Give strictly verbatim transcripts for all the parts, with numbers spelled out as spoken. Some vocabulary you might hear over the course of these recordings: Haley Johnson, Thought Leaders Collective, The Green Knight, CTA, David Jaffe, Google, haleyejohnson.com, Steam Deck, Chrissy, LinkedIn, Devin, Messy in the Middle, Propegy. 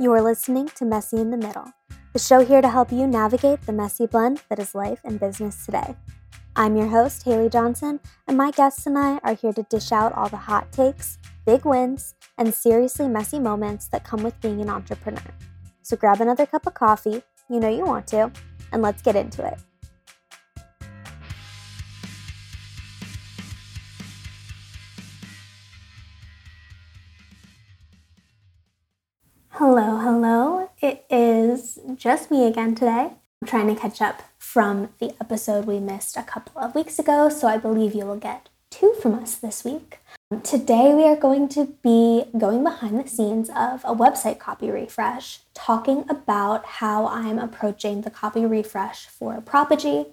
You are listening to Messy in the Middle, the show here to help you navigate the messy blend that is life and business today. I'm your host, Haley Johnson, and my guests and I are here to dish out all the hot takes, big wins, and seriously messy moments that come with being an entrepreneur. So grab another cup of coffee, you know you want to, and let's get into it. Hello, hello. It is just me again today. I'm trying to catch up from the episode we missed a couple of weeks ago, so I believe you will get two from us this week. Today we are going to be going behind the scenes of a website copy refresh, talking about how I'm approaching the copy refresh for Propegy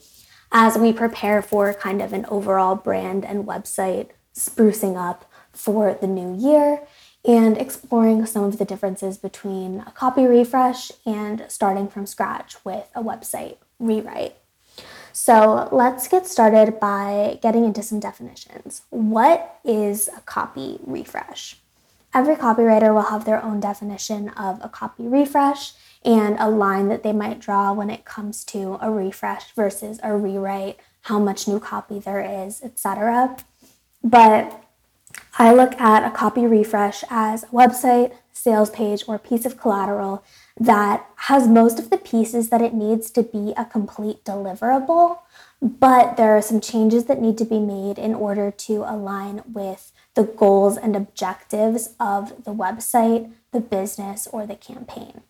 as we prepare for kind of an overall brand and website sprucing up for the new year, and exploring some of the differences between a copy refresh and starting from scratch with a website rewrite. So let's get started by getting into some definitions. What is a copy refresh? Every copywriter will have their own definition of a copy refresh and a line that they might draw when it comes to a refresh versus a rewrite, how much new copy there is, et cetera. But I look at a copy refresh as a website, sales page, or piece of collateral that has most of the pieces that it needs to be a complete deliverable, but there are some changes that need to be made in order to align with the goals and objectives of the website, the business, or the campaign.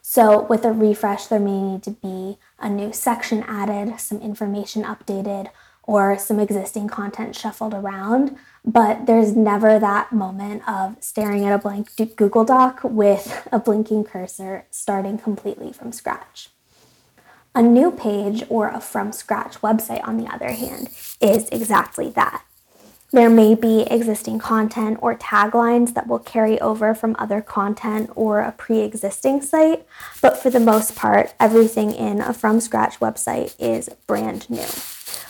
So with a refresh, there may need to be a new section added, some information updated, or some existing content shuffled around, but there's never that moment of staring at a blank Google Doc with a blinking cursor starting completely from scratch. A new page or a from scratch website, on the other hand, is exactly that. There may be existing content or taglines that will carry over from other content or a pre-existing site, but for the most part, everything in a from scratch website is brand new.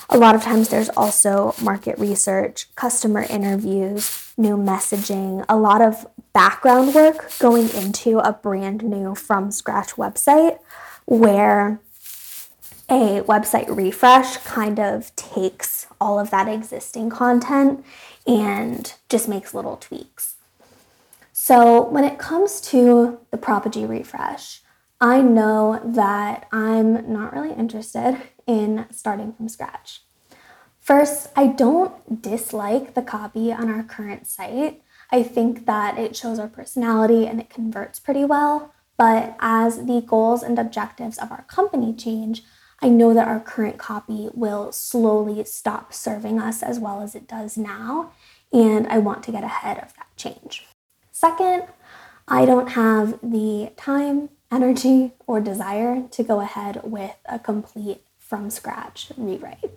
A lot of times there's also market research, customer interviews, new messaging, a lot of background work going into a brand new from scratch website, where a website refresh kind of takes all of that existing content and just makes little tweaks. So when it comes to the Propegy refresh, I know that I'm not really interested in starting from scratch. First, I don't dislike the copy on our current site. I think that it shows our personality and it converts pretty well, but as the goals and objectives of our company change, I know that our current copy will slowly stop serving us as well as it does now, and I want to get ahead of that change. Second, I don't have the time, energy, or desire to go ahead with a complete from scratch rewrite.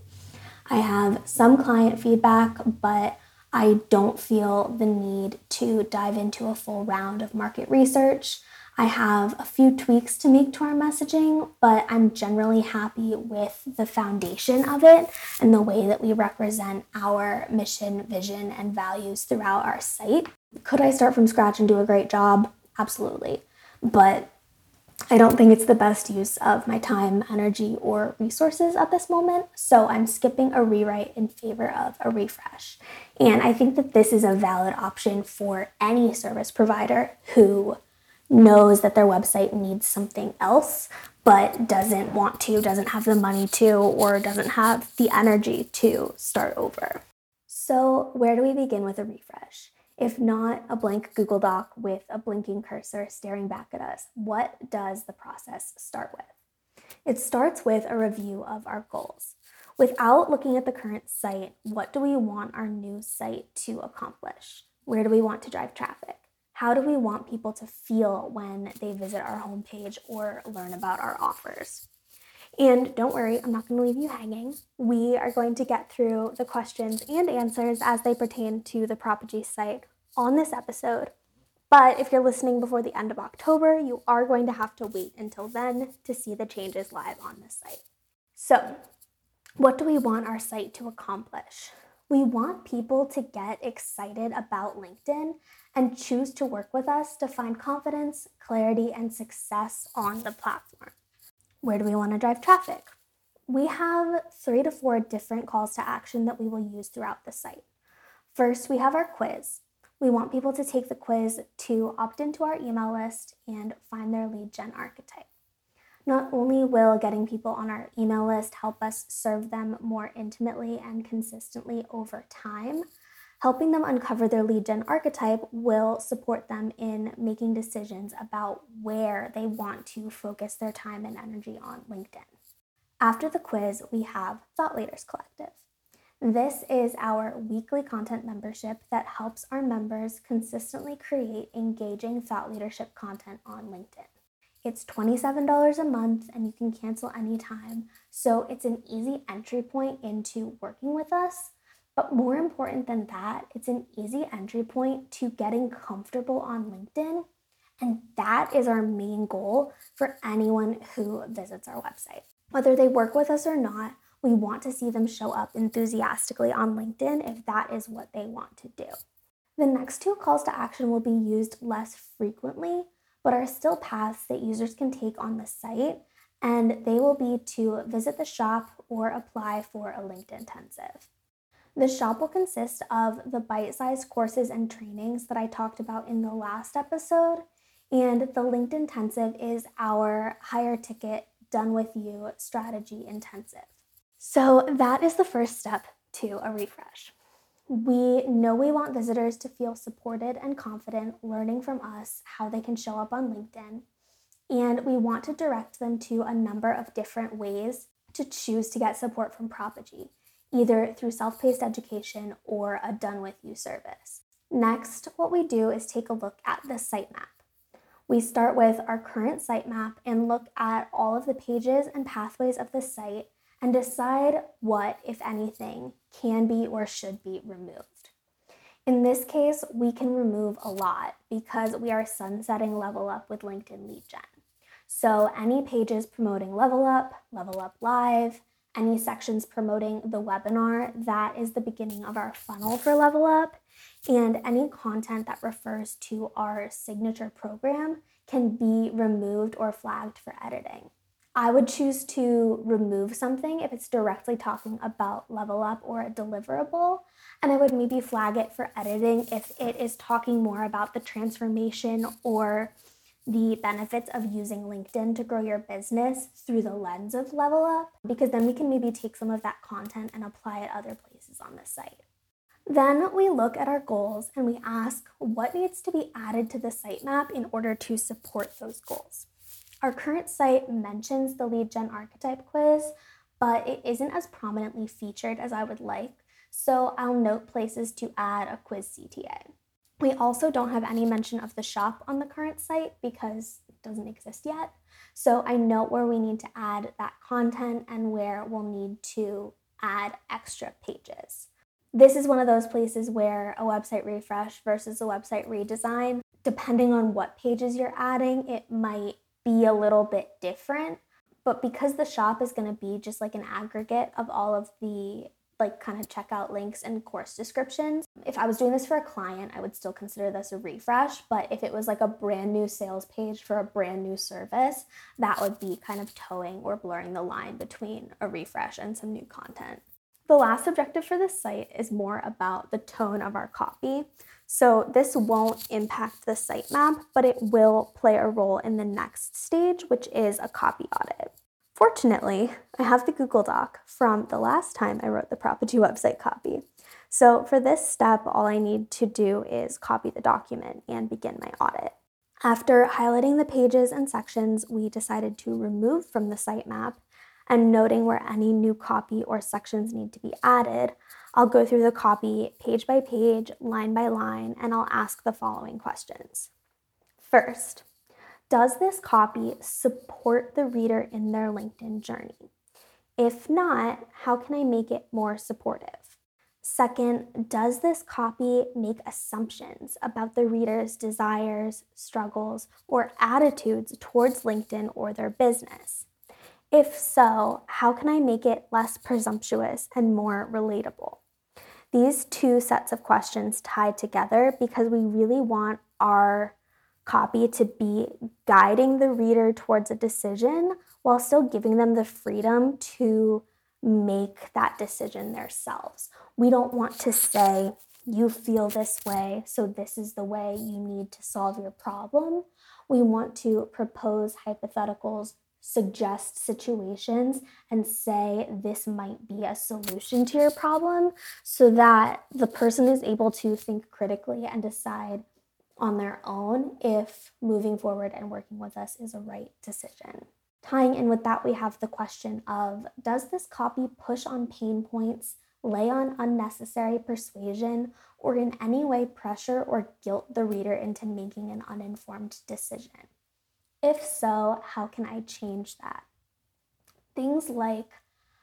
I have some client feedback, but I don't feel the need to dive into a full round of market research. I have a few tweaks to make to our messaging, but I'm generally happy with the foundation of it and the way that we represent our mission, vision, and values throughout our site. Could I start from scratch and do a great job? Absolutely. But I don't think it's the best use of my time, energy, or resources at this moment, so I'm skipping a rewrite in favor of a refresh. And I think that this is a valid option for any service provider who knows that their website needs something else, but doesn't want to, doesn't have the money to, or doesn't have the energy to start over. So where do we begin with a refresh? If not a blank Google Doc with a blinking cursor staring back at us, what does the process start with? It starts with a review of our goals. Without looking at the current site, what do we want our new site to accomplish? Where do we want to drive traffic? How do we want people to feel when they visit our homepage or learn about our offers? And don't worry, I'm not going to leave you hanging. We are going to get through the questions and answers as they pertain to the Propegy site on this episode. But if you're listening before the end of October, you are going to have to wait until then to see the changes live on the site. So, what do we want our site to accomplish? We want people to get excited about LinkedIn and choose to work with us to find confidence, clarity, and success on the platform. Where do we want to drive traffic? We have three to four different calls to action that we will use throughout the site. First, we have our quiz. We want people to take the quiz to opt into our email list and find their lead gen archetype. Not only will getting people on our email list help us serve them more intimately and consistently over time, helping them uncover their lead gen archetype will support them in making decisions about where they want to focus their time and energy on LinkedIn. After the quiz, we have Thought Leaders Collective. This is our weekly content membership that helps our members consistently create engaging thought leadership content on LinkedIn. It's twenty-seven dollars a month and you can cancel anytime, so it's an easy entry point into working with us. But more important than that, it's an easy entry point to getting comfortable on LinkedIn, and that is our main goal for anyone who visits our website. Whether they work with us or not, we want to see them show up enthusiastically on LinkedIn if that is what they want to do. The next two calls to action will be used less frequently, but are still paths that users can take on the site, and they will be to visit the shop or apply for a LinkedIn intensive. The shop will consist of the bite-sized courses and trainings that I talked about in the last episode, and the LinkedIn intensive is our higher ticket, done with you strategy intensive. So that is the first step to a refresh. We know we want visitors to feel supported and confident learning from us how they can show up on LinkedIn, and we want to direct them to a number of different ways to choose to get support from Propegy, either through self-paced education or a done-with-you service. Next, what we do is take a look at the sitemap. We start with our current sitemap and look at all of the pages and pathways of the site and decide what, if anything, can be or should be removed. In this case, we can remove a lot because we are sunsetting Level Up with LinkedIn Lead Gen. So any pages promoting Level Up, Level Up Live, any sections promoting the webinar, that is the beginning of our funnel for Level Up, and any content that refers to our signature program can be removed or flagged for editing. I would choose to remove something if it's directly talking about Level Up or a deliverable, and I would maybe flag it for editing if it is talking more about the transformation or the benefits of using LinkedIn to grow your business through the lens of Level Up, because then we can maybe take some of that content and apply it other places on the site. Then we look at our goals and we ask what needs to be added to the sitemap in order to support those goals. Our current site mentions the lead gen archetype quiz, but it isn't as prominently featured as I would like, so I'll note places to add a quiz C T A. We also don't have any mention of the shop on the current site because it doesn't exist yet, so I note where we need to add that content and where we'll need to add extra pages. This is one of those places where a website refresh versus a website redesign, depending on what pages you're adding, it might be a little bit different, but because the shop is going to be just like an aggregate of all of the like kind of checkout links and course descriptions, if I was doing this for a client, I would still consider this a refresh, but if it was like a brand new sales page for a brand new service, that would be kind of towing or blurring the line between a refresh and some new content. The last objective for this site is more about the tone of our copy. So this won't impact the sitemap, but it will play a role in the next stage, which is a copy audit. Fortunately, I have the Google Doc from the last time I wrote the Propegy website copy. So for this step, all I need to do is copy the document and begin my audit. After highlighting the pages and sections we decided to remove from the sitemap, and noting where any new copy or sections need to be added, I'll go through the copy page by page, line by line, and I'll ask the following questions. First, does this copy support the reader in their LinkedIn journey? If not, how can I make it more supportive? Second, does this copy make assumptions about the reader's desires, struggles, or attitudes towards LinkedIn or their business? If so, how can I make it less presumptuous and more relatable? these two sets of questions tied together because we really want our copy to be guiding the reader towards a decision while still giving them the freedom to make that decision themselves. We don't want to say, you feel this way, so this is the way you need to solve your problem. We want to propose hypotheticals, suggest situations, and say this might be a solution to your problem so that the person is able to think critically and decide on their own if moving forward and working with us is a right decision. Tying in with that, we have the question of, does this copy push on pain points, lay on unnecessary persuasion, or in any way pressure or guilt the reader into making an uninformed decision? If so, how can I change that? Things like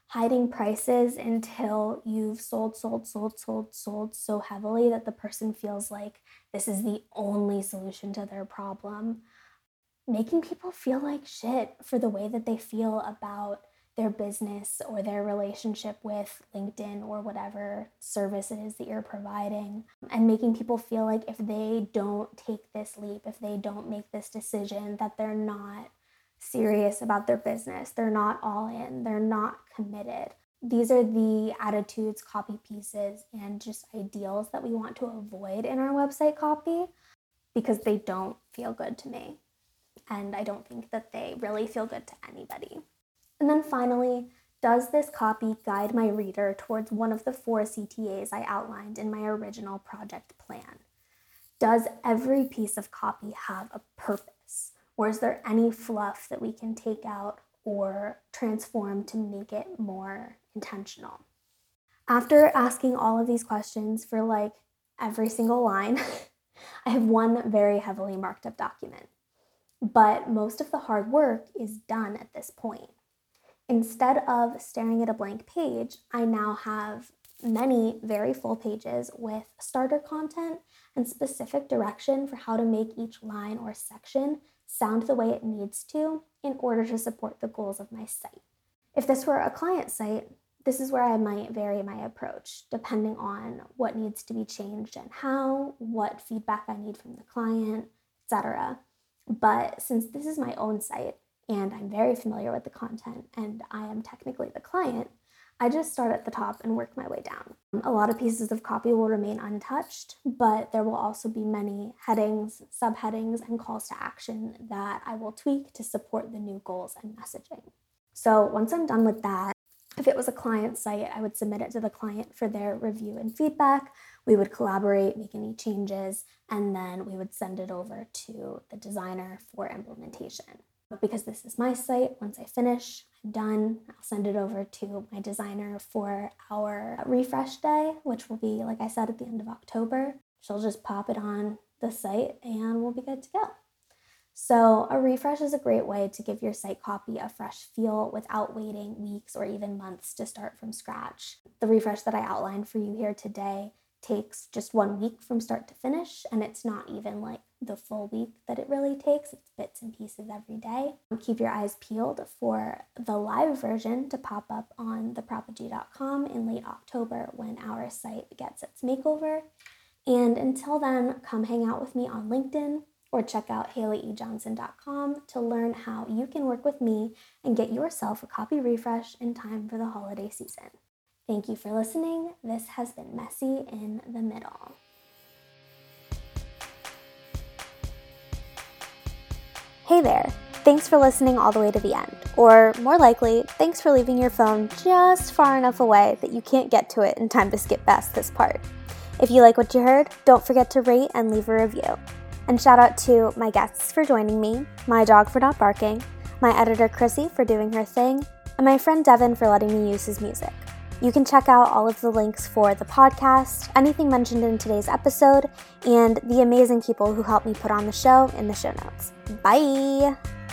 hiding prices until you've sold, sold, sold, sold, sold so heavily that the person feels like this is the only solution to their problem. Making people feel like shit for the way that they feel about their business or their relationship with LinkedIn or whatever service it is that you're providing, and making people feel like if they don't take this leap, if they don't make this decision, that they're not serious about their business, they're not all in, they're not committed. These are the attitudes, copy pieces, and just ideals that we want to avoid in our website copy because they don't feel good to me. And I don't think that they really feel good to anybody. And then finally, does this copy guide my reader towards one of the four C T A's I outlined in my original project plan? Does every piece of copy have a purpose? Or is there any fluff that we can take out or transform to make it more intentional? After asking all of these questions for like every single line, I have one very heavily marked up document. But most of the hard work is done at this point. Instead of staring at a blank page, I now have many very full pages with starter content and specific direction for how to make each line or section sound the way it needs to in order to support the goals of my site. If this were a client site, this is where I might vary my approach, depending on what needs to be changed and how, what feedback I need from the client, et cetera. But since this is my own site and I'm very familiar with the content and I am technically the client, I just start at the top and work my way down. A lot of pieces of copy will remain untouched, but there will also be many headings, subheadings, and calls to action that I will tweak to support the new goals and messaging. So once I'm done with that, if it was a client site, I would submit it to the client for their review and feedback. We would collaborate, make any changes, and then we would send it over to the designer for implementation. But because this is my site, once I finish, I'm done, I'll send it over to my designer for our refresh day, which will be, like I said, at the end of October. She'll just pop it on the site and we'll be good to go. So a refresh is a great way to give your site copy a fresh feel without waiting weeks or even months to start from scratch. The refresh that I outlined for you here today takes just one week from start to finish, and it's not even like the full week that it really takes. It's bits and pieces every day. Keep your eyes peeled for the live version to pop up on the propegy dot com in late October when our site gets its makeover. And until then, come hang out with me on LinkedIn, or check out haley e johnson dot com to learn how you can work with me and get yourself a copy refresh in time for the holiday season. Thank you for listening. This has been Messy in the Middle. Hey there. Thanks for listening all the way to the end. Or more likely, thanks for leaving your phone just far enough away that you can't get to it in time to skip past this part. If you like what you heard, don't forget to rate and leave a review. And shout out to my guests for joining me, my dog for not barking, my editor Chrissy for doing her thing, and my friend Devin for letting me use his music. You can check out all of the links for the podcast, anything mentioned in today's episode, and the amazing people who helped me put on the show in the show notes. Bye!